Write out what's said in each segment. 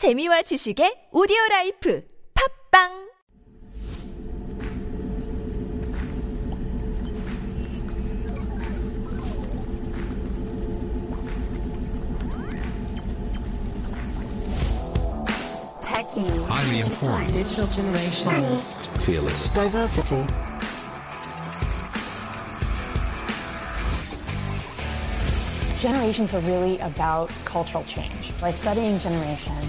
재미와 지식의 오디오 라이프 팝빵! Highly informed, digital generation, honest, fearless, diversity. Generations are really about cultural change. By studying generations,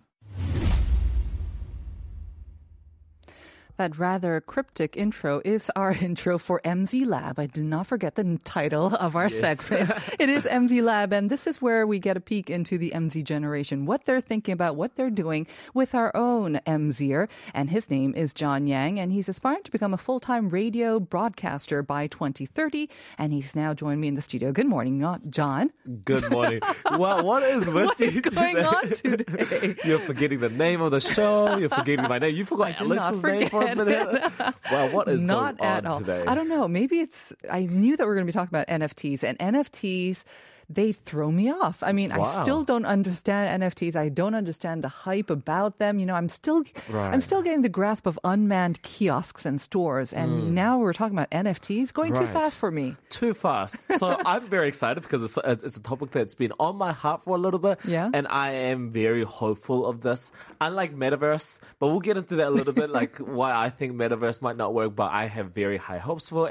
That rather cryptic intro is our intro for MZ Lab. I did not forget the title of our segment. It is MZ Lab, and this is where we get a peek into the MZ generation, what they're thinking about, what they're doing with our own MZer. And his name is John Yang, and he's aspiring to become a full-time radio broadcaster by 2030. And he's now joined me in the studio. Good morning, John. Good morning. Wow, what is with what you is going today? On today? You're forgetting the name of the show. You're forgetting my name. You forgot Alex's name for Wow, what is not going at on all today? I don't know. Maybe it's, I knew that we're going to be talking about NFTs, and NFTs, they throw me off. I mean, wow. I still don't understand NFTs. I don't understand the hype about them. You know, I'm still getting the grasp of unmanned kiosks and stores. And now we're talking about NFTs. Going too fast for me. Too fast. So I'm very excited because it's a topic that's been on my heart for a little bit. Yeah. And I am very hopeful of this. Unlike Metaverse, but we'll get into that a little bit, like why I think Metaverse might not work, but I have very high hopes for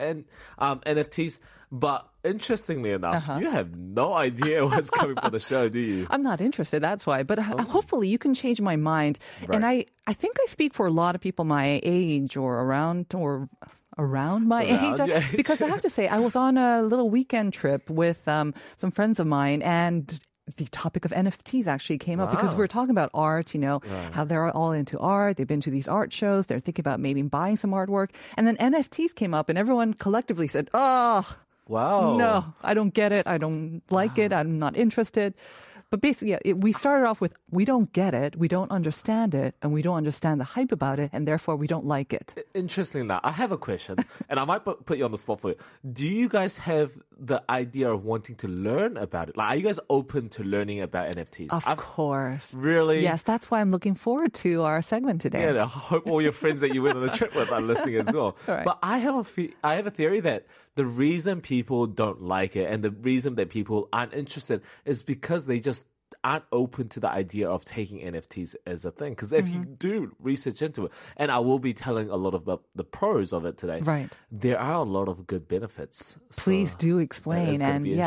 NFTs. But interestingly enough, you have no idea what's coming for the show, do you? I'm not interested, that's why. But hopefully you can change my mind. Right. And I think I speak for a lot of people my age or around my age. Because I have to say, I was on a little weekend trip with some friends of mine, and the topic of NFTs actually came up because we were talking about art, you know, how they're all into art. They've been to these art shows. They're thinking about maybe buying some artwork. And then NFTs came up, and everyone collectively said, wow. No, I don't get it. I don't like it. I'm not interested. But basically, we started off with, we don't get it, we don't understand it, and we don't understand the hype about it, and therefore we don't like it. Interesting that. I have a question, and I might put you on the spot for it. Do you guys have the idea of wanting to learn about it? Like, are you guys open to learning about NFTs? Of course. Really? Yes, that's why I'm looking forward to our segment today. Yeah, I hope all your friends that you went on the trip with are listening as well. Right. But I have a theory that the reason people don't like it and the reason that people aren't interested is because they just aren't open to the idea of taking NFTs as a thing. Because if you do research into it, and I will be telling a lot about the pros of it today, there are a lot of good benefits. Please do explain. And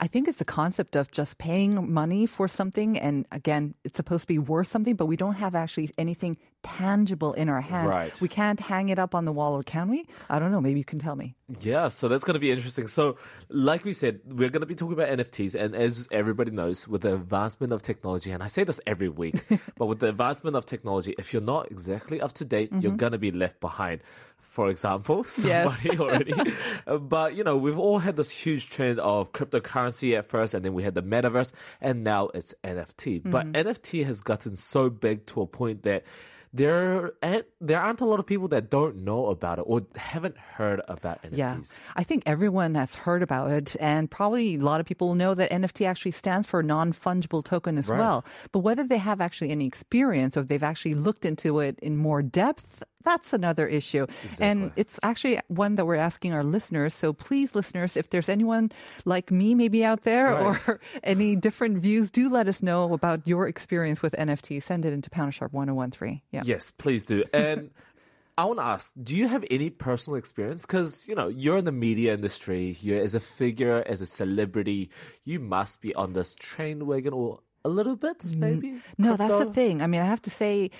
I think it's the concept of just paying money for something. And again, it's supposed to be worth something, but we don't have actually anything tangible in our hands. Right. We can't hang it up on the wall, or can we? I don't know. Maybe you can tell me. Yeah, so that's going to be interesting. So like we said, we're going to be talking about NFTs. And as everybody knows, with the advancement of technology, and I say this every week, but with the advancement of technology, if you're not exactly up to date, you're going to be left behind. For example, somebody already. But, you know, we've all had this huge trend of cryptocurrency at first, and then we had the Metaverse, and now it's NFT. But NFT has gotten so big to a point that there aren't a lot of people that don't know about it or haven't heard about NFTs. Yeah, I think everyone has heard about it, and probably a lot of people know that NFT actually stands for non-fungible token as well. But whether they have actually any experience or if they've actually looked into it in more depth, that's another issue. Exactly. And it's actually one that we're asking our listeners. So please, listeners, if there's anyone like me maybe out there or any different views, do let us know about your experience with NFT. Send it into #1013. Yeah. Yes, please do. And I want to ask, do you have any personal experience? Because, you know, you're in the media industry. You're as a figure, as a celebrity. You must be on this train wagon or a little bit, maybe? No, that's the thing. I mean, I have to say,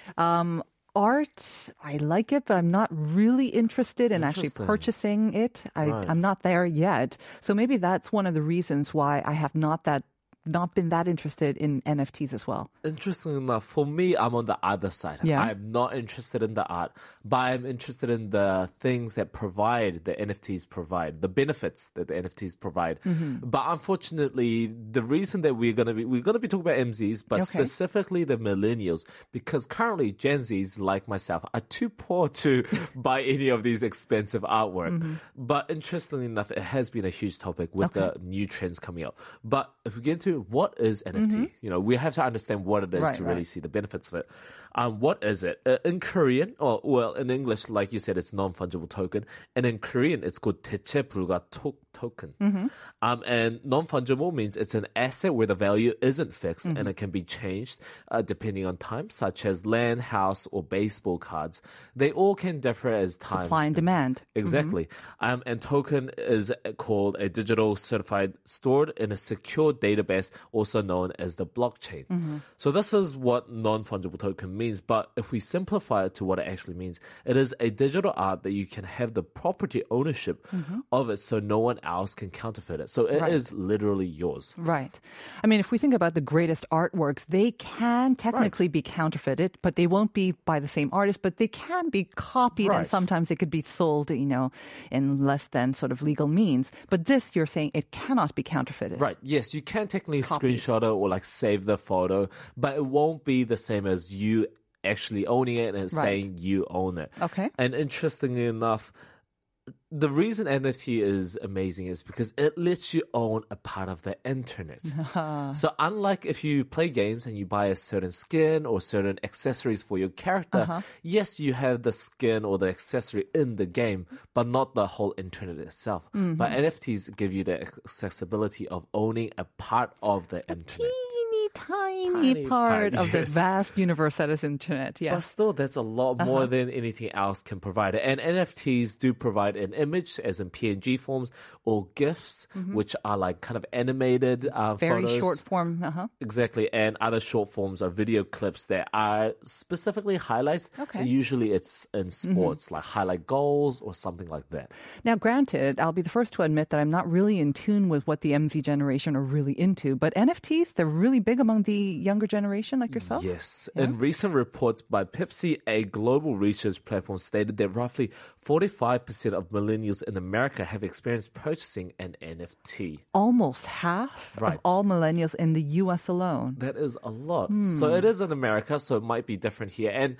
art, I like it, but I'm not really interested in actually purchasing it. I'm not there yet. So maybe that's one of the reasons why I have not that not been that interested in NFTs as well. Interesting enough, for me, I'm on the other side. Yeah. I'm not interested in the art, but I'm interested in the things that the benefits that the NFTs provide. Mm-hmm. But unfortunately, the reason that we're going to be talking about MZs, but specifically the millennials, because currently Gen Zs, like myself, are too poor to buy any of these expensive artwork. Mm-hmm. But interestingly enough, it has been a huge topic with the new trends coming out. But if we get into what is NFT, you know, we have to understand what it is to really see the benefits of it. What is it? In Korean, in English, like you said, it's non-fungible token. And in Korean, it's called 대체불가 token. Mm-hmm. And non-fungible means it's an asset where the value isn't fixed and it can be changed depending on time, such as land, house, or baseball cards. They all can differ as time. Supply and demand. Exactly. Mm-hmm. And token is called a digital certified stored in a secure database, also known as the blockchain. Mm-hmm. So this is what non-fungible token means. But if we simplify it to what it actually means, it is a digital art that you can have the property ownership of it, so no one else can counterfeit it. So it is literally yours. Right. I mean, if we think about the greatest artworks, they can technically be counterfeited, but they won't be by the same artist, but they can be copied and sometimes they could be sold, you know, in less than sort of legal means. But this, you're saying it cannot be counterfeited. Right. Yes, you can technically screenshot it or like save the photo, but it won't be the same as you actually owning it and saying you own it. Okay. And interestingly enough, the reason NFT is amazing is because it lets you own a part of the internet. So unlike if you play games and you buy a certain skin or certain accessories for your character, yes, you have the skin or the accessory in the game, but not the whole internet itself. Mm-hmm. But NFTs give you the accessibility of owning a part of the internet. Tiny part of the vast universe that is internet. Yes. But still, that's a lot more than anything else can provide. And NFTs do provide an image, as in PNG forms, or GIFs, which are like kind of animated photos. Very short form. Exactly. And other short forms are video clips that are specifically highlights. Okay. Usually it's in sports, like highlight goals or something like that. Now, granted, I'll be the first to admit that I'm not really in tune with what the MZ generation are really into, but NFTs, they're really big among the younger generation like yourself? Yes. Yeah. In recent reports by Pepsi, a global research platform, stated that roughly 45% of millennials in America have experienced purchasing an NFT. Almost half of all millennials in the US alone. That is a lot. So it is in America, so it might be different here. And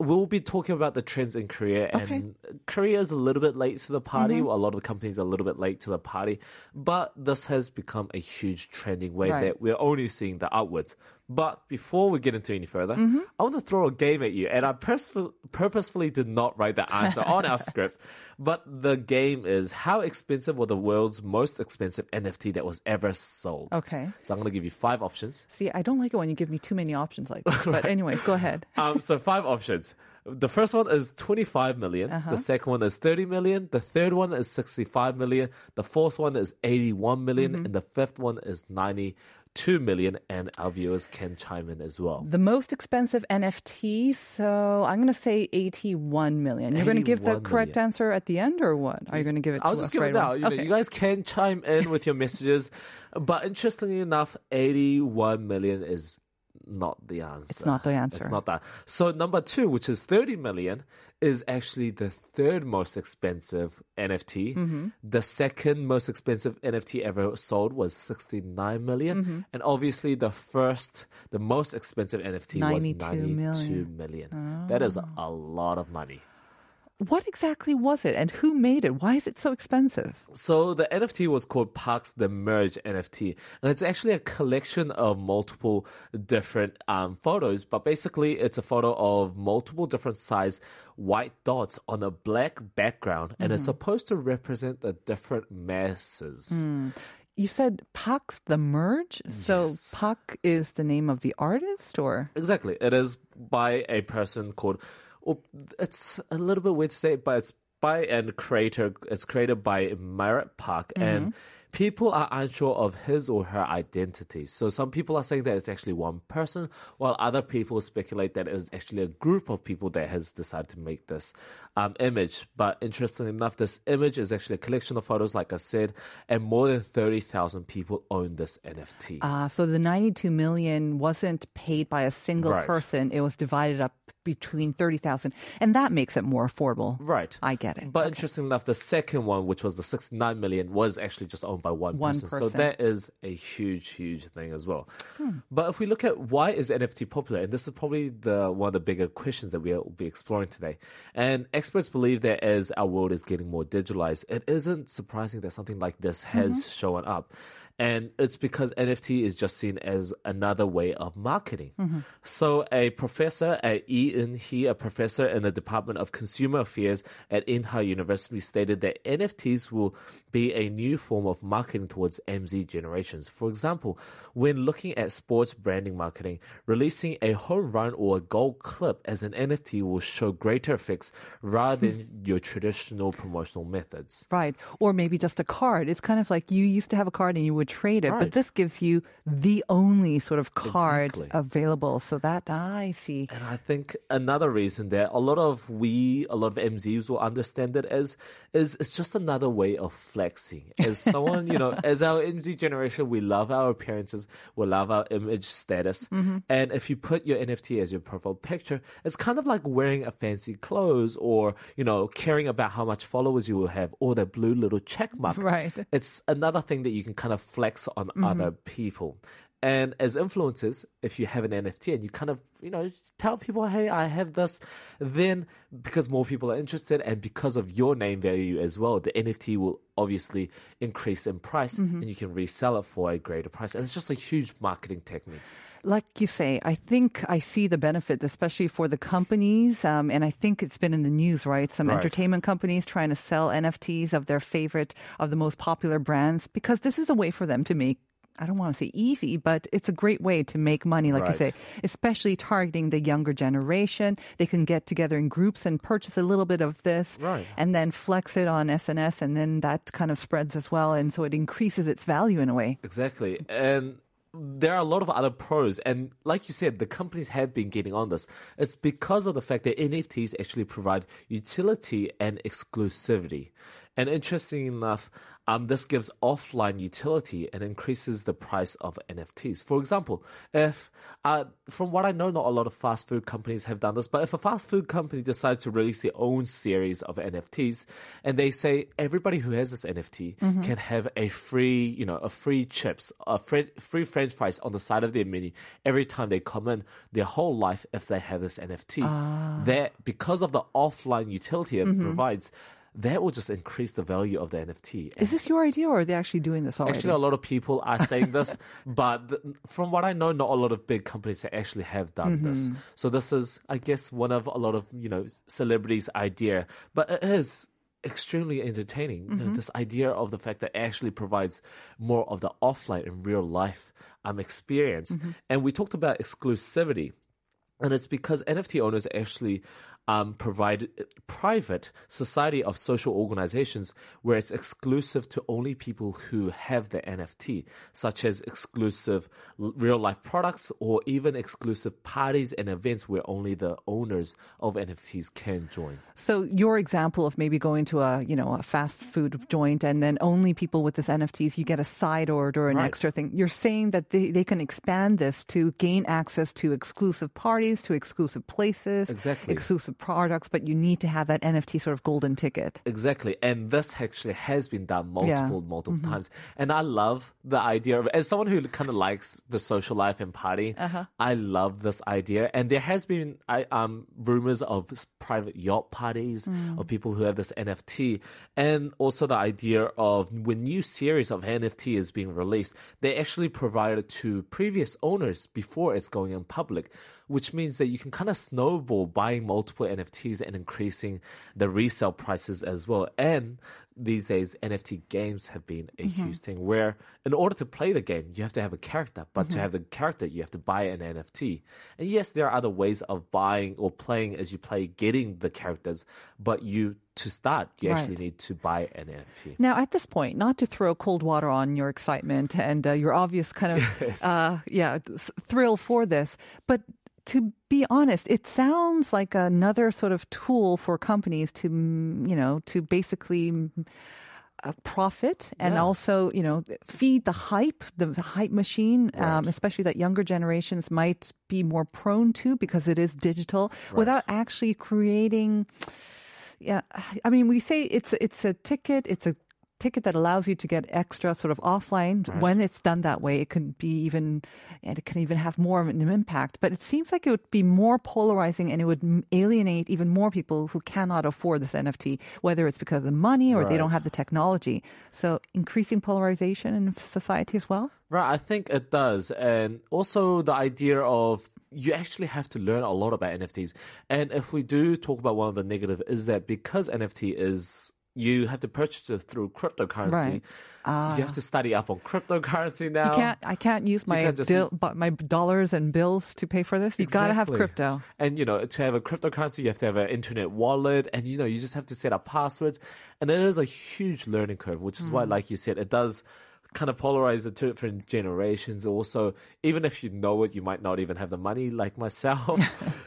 we'll be talking about the trends in Korea, and Korea is a little bit late to the party. A lot of companies are a little bit late to the party, but this has become a huge trending wave that we're only seeing the outwards. But before we get into any further, I want to throw a game at you. And I purposefully did not write the answer on our script. But the game is, how expensive was the world's most expensive NFT that was ever sold? Okay. So I'm going to give you 5 options. See, I don't like it when you give me too many options like that. But anyways, go ahead. So 5 options. The first one is 25 million. The second one is 30 million. The third one is 65 million. The fourth one is 81 million. And the fifth one is 92 million, and our viewers can chime in as well. The most expensive NFT, so I'm going to say 81 million. You're going to give the correct answer at the end or what? Are you going to give it to us? I'll just give it now. You know, you guys can chime in with your messages. But interestingly enough, 81 million is not the answer. It's not the answer. It's not that. So number 2, which is 30 million, is actually the third most expensive NFT. The second most expensive NFT ever sold was 69 million. And obviously the most expensive NFT was 92 million. Oh. That is a lot of money. What exactly was it, and who made it? Why is it so expensive? So the NFT was called Puck's The Merge NFT, and it's actually a collection of multiple different photos, but basically it's a photo of multiple different size white dots on a black background, and it's supposed to represent the different masses. You said Puck's The Merge? So Puck is the name of the artist, or? Exactly. It is by a person called... It's a little bit weird to say, but it's by and creator. It's created by meraitPark, and people are unsure of his or her identity. So some people are saying that it's actually one person, while other people speculate that it is actually a group of people that has decided to make this image. But interestingly enough, this image is actually a collection of photos, like I said, and more than 30,000 people own this NFT. So the 92 million wasn't paid by a single person. It was divided up between 30,000, and that makes it more affordable. Right. I get it. But interestingly enough, the second one, which was the 69 million, was actually just owned by one person. So that is a huge, huge thing as well. But if we look at why is NFT popular, and this is probably one of the bigger questions that we'll be exploring today. And experts believe that as our world is getting more digitalized, it isn't surprising that something like this has shown up. And it's because NFT is just seen as another way of marketing. So a professor at Inha, a professor in the Department of Consumer Affairs at Inha University, stated that NFTs will be a new form of marketing towards MZ generations. For example, when looking at sports branding marketing, releasing a home run or a gold clip as an NFT will show greater effects rather than your traditional promotional methods. Right. Or maybe just a card. It's kind of like you used to have a card and you would trade it, but this gives you the only sort of card available. So that I see. And I think another reason that a lot of MZs will understand it is it's just another way of flexing. As someone, as our MZ generation, we love our appearances, we love our image status, and if you put your NFT as your profile picture, it's kind of like wearing a fancy clothes or caring about how much followers you will have or that blue little check mark. Right. It's another thing that you can kind of flex on other people. And as influencers, if you have an NFT and you kind of, tell people, hey, I have this, then because more people are interested and because of your name value as well, the NFT will obviously increase in price and you can resell it for a greater price. And it's just a huge marketing technique. Like you say, I think I see the benefit, especially for the companies. And I think it's been in the news, right? Some entertainment companies trying to sell NFTs of the most popular brands, because this is a way for them to make, I don't want to say easy, but it's a great way to make money, like you say, especially targeting the younger generation. They can get together in groups and purchase a little bit of this and then flex it on SNS, and then that kind of spreads as well. And so it increases its value in a way. Exactly. And there are a lot of other pros. And like you said, the companies have been getting on this. It's because of the fact that NFTs actually provide utility and exclusivity. And interestingly enough, this gives offline utility and increases the price of NFTs. For example, if from what I know, not a lot of fast food companies have done this, but if a fast food company decides to release their own series of NFTs, and they say everybody who has this NFT can have a free, chips, free French fries on the side of their menu every time they come in their whole life if they have this NFT. That because of the offline utility it provides, that will just increase the value of the NFT. Is this your idea, or are they actually doing this already? Actually, a lot of people are saying this, but from what I know, not a lot of big companies actually have done this. So this is, I guess, one of a lot of, celebrities' idea, but it is extremely entertaining, this idea of the fact that it actually provides more of the offline and real-life experience. And we talked about exclusivity, and it's because NFT owners actually provide private society of social organizations where it's exclusive to only people who have the NFT, such as exclusive real-life products or even exclusive parties and events where only the owners of NFTs can join. So your example of maybe going to a fast food joint and then only people with this NFTs, you get a side order or an extra thing. You're saying that they can expand this to gain access to exclusive parties, to exclusive places, exclusive products, but you need to have that NFT sort of golden ticket. Exactly. And this actually has been done multiple times. And I love the idea of, as someone who kind of likes the social life and party, I love this idea. And there has been rumors of private yacht parties of people who have this NFT. And also the idea of when new series of NFT is being released, they actually provide it to previous owners before it's going in public. which means that you can kind of snowball buying multiple NFTs and increasing the resale prices as well. And these days, NFT games have been a huge thing where in order to play the game, you have to have a character. But to have the character, you have to buy an NFT. And yes, there are other ways of buying or playing as you play, getting the characters. But to start, you actually need to buy an NFT. Now, at this point, not to throw cold water on your excitement and your obvious kind of thrill for this, but to be honest, it sounds like another sort of tool for companies to, to basically profit and also, feed the hype machine, especially that younger generations might be more prone to because it is digital without actually creating. Yeah, I mean, we say it's a ticket that allows you to get extra sort of offline. Right. When it's done that way, it can even have more of an impact. But it seems like it would be more polarizing and it would alienate even more people who cannot afford this NFT, whether it's because of the money or they don't have the technology. So increasing polarization in society as well? Right, I think it does. And also the idea of you actually have to learn a lot about NFTs. And if we do talk about one of the negative is that because NFT is... You have to purchase it through cryptocurrency. Right. You have to study up on cryptocurrency now. I can't use my dollars and bills to pay for this. You gotta have crypto. And to have a cryptocurrency, you have to have an internet wallet, and you just have to set up passwords. And it is a huge learning curve, which is why, like you said, it does kind of polarize the two different generations. Also, even if you know it, you might not even have the money, like myself.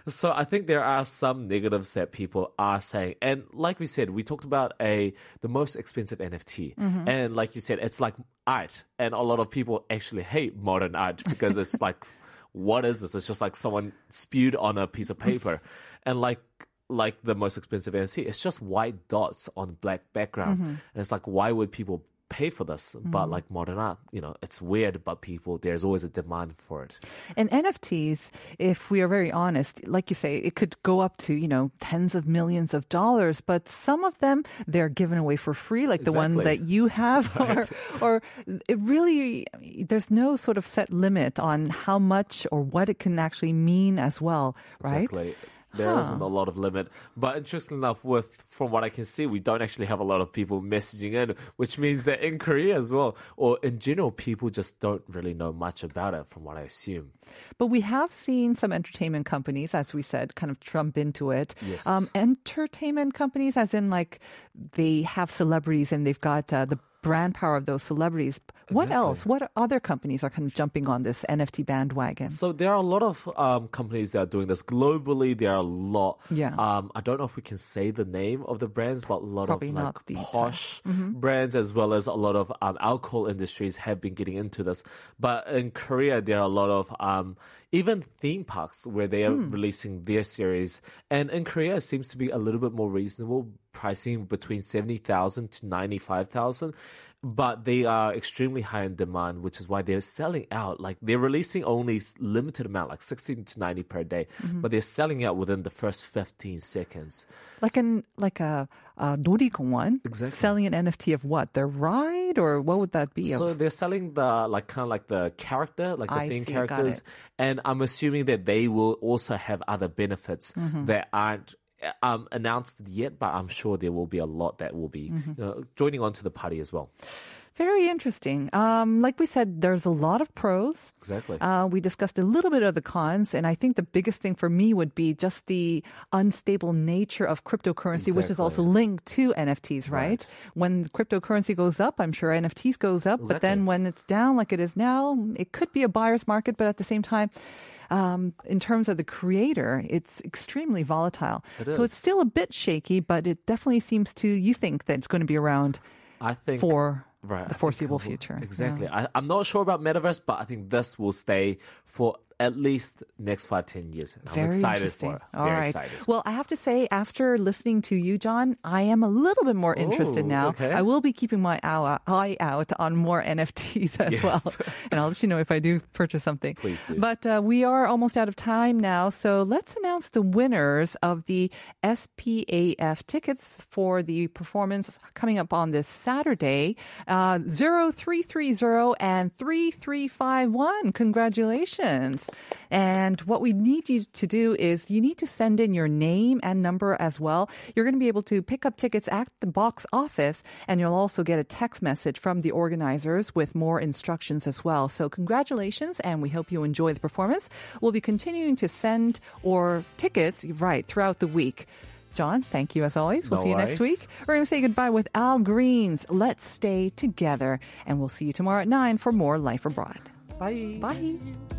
So I think there are some negatives that people are saying. And like we said, we talked about the most expensive NFT. Mm-hmm. And like you said, it's like art. And a lot of people actually hate modern art because it's like, what is this? It's just like someone spewed on a piece of paper. And like the most expensive NFT, it's just white dots on black background. Mm-hmm. And it's like, why would people pay for this? But like modern art, it's weird, but there's always a demand for it. And NFTs, if we are very honest, like you say, it could go up to, tens of millions of dollars, but some of them, they're given away for free, like the one that you have, or it really, there's no sort of set limit on how much or what it can actually mean as well, right? Exactly. There isn't a lot of limit. But interestingly enough, from what I can see, we don't actually have a lot of people messaging in, which means that in Korea as well, or in general, people just don't really know much about it from what I assume. But we have seen some entertainment companies, as we said, kind of trump into it. Yes. Entertainment companies, as in like they have celebrities and they've got the brand power of those celebrities. What else? What other companies are kind of jumping on this NFT bandwagon? So there are a lot of companies that are doing this globally. There are a lot. Yeah. I don't know if we can say the name of the brands, but a lot of like posh brands as well as a lot of alcohol industries have been getting into this. But in Korea, there are a lot of even theme parks where they are releasing their series. And in Korea, it seems to be a little bit more reasonable, pricing between 70,000 to 95,000. But they are extremely high in demand, which is why they're selling out. Like they're releasing only limited amount, like 16 to 90 per day, but they're selling out within the first 15 seconds. Like a 놀이공원, selling an NFT of what? Their ride, or what would that be? So they're selling the the character, like the theme characters, and I'm assuming that they will also have other benefits that aren't announced yet, but I'm sure there will be a lot that will be joining onto the party as well. Very interesting. Like we said, there's a lot of pros. Exactly. We discussed a little bit of the cons, and I think the biggest thing for me would be just the unstable nature of cryptocurrency, which is also linked to NFTs, right? When cryptocurrency goes up, I'm sure NFTs goes up, but then when it's down like it is now, it could be a buyer's market, but at the same time, in terms of the creator, it's extremely volatile. So it's still a bit shaky, but it definitely seems to, you think that it's going to be around for... the foreseeable future. Exactly. Yeah. I'm not sure about Metaverse, but I think this will stay for at least next 5-10 years. I'm excited for it. All right. Well, I have to say, after listening to you, John, I am a little bit more interested now. Okay. I will be keeping my eye out on more NFTs as well. And I'll let you know if I do purchase something. Please do. But we are almost out of time now. So let's announce the winners of the SPAF tickets for the performance coming up on this Saturday. 0330 and 3351. Congratulations. Yes. And what we need you to do is you need to send in your name and number as well. You're going to be able to pick up tickets at the box office, and you'll also get a text message from the organizers with more instructions as well. So congratulations, and we hope you enjoy the performance. We'll be continuing to send or tickets right throughout the week. John, thank you as always. We'll see you next week. We're going to say goodbye with Al Green's Let's Stay Together, and we'll see you tomorrow at 9 for more Life Abroad. Bye. Bye.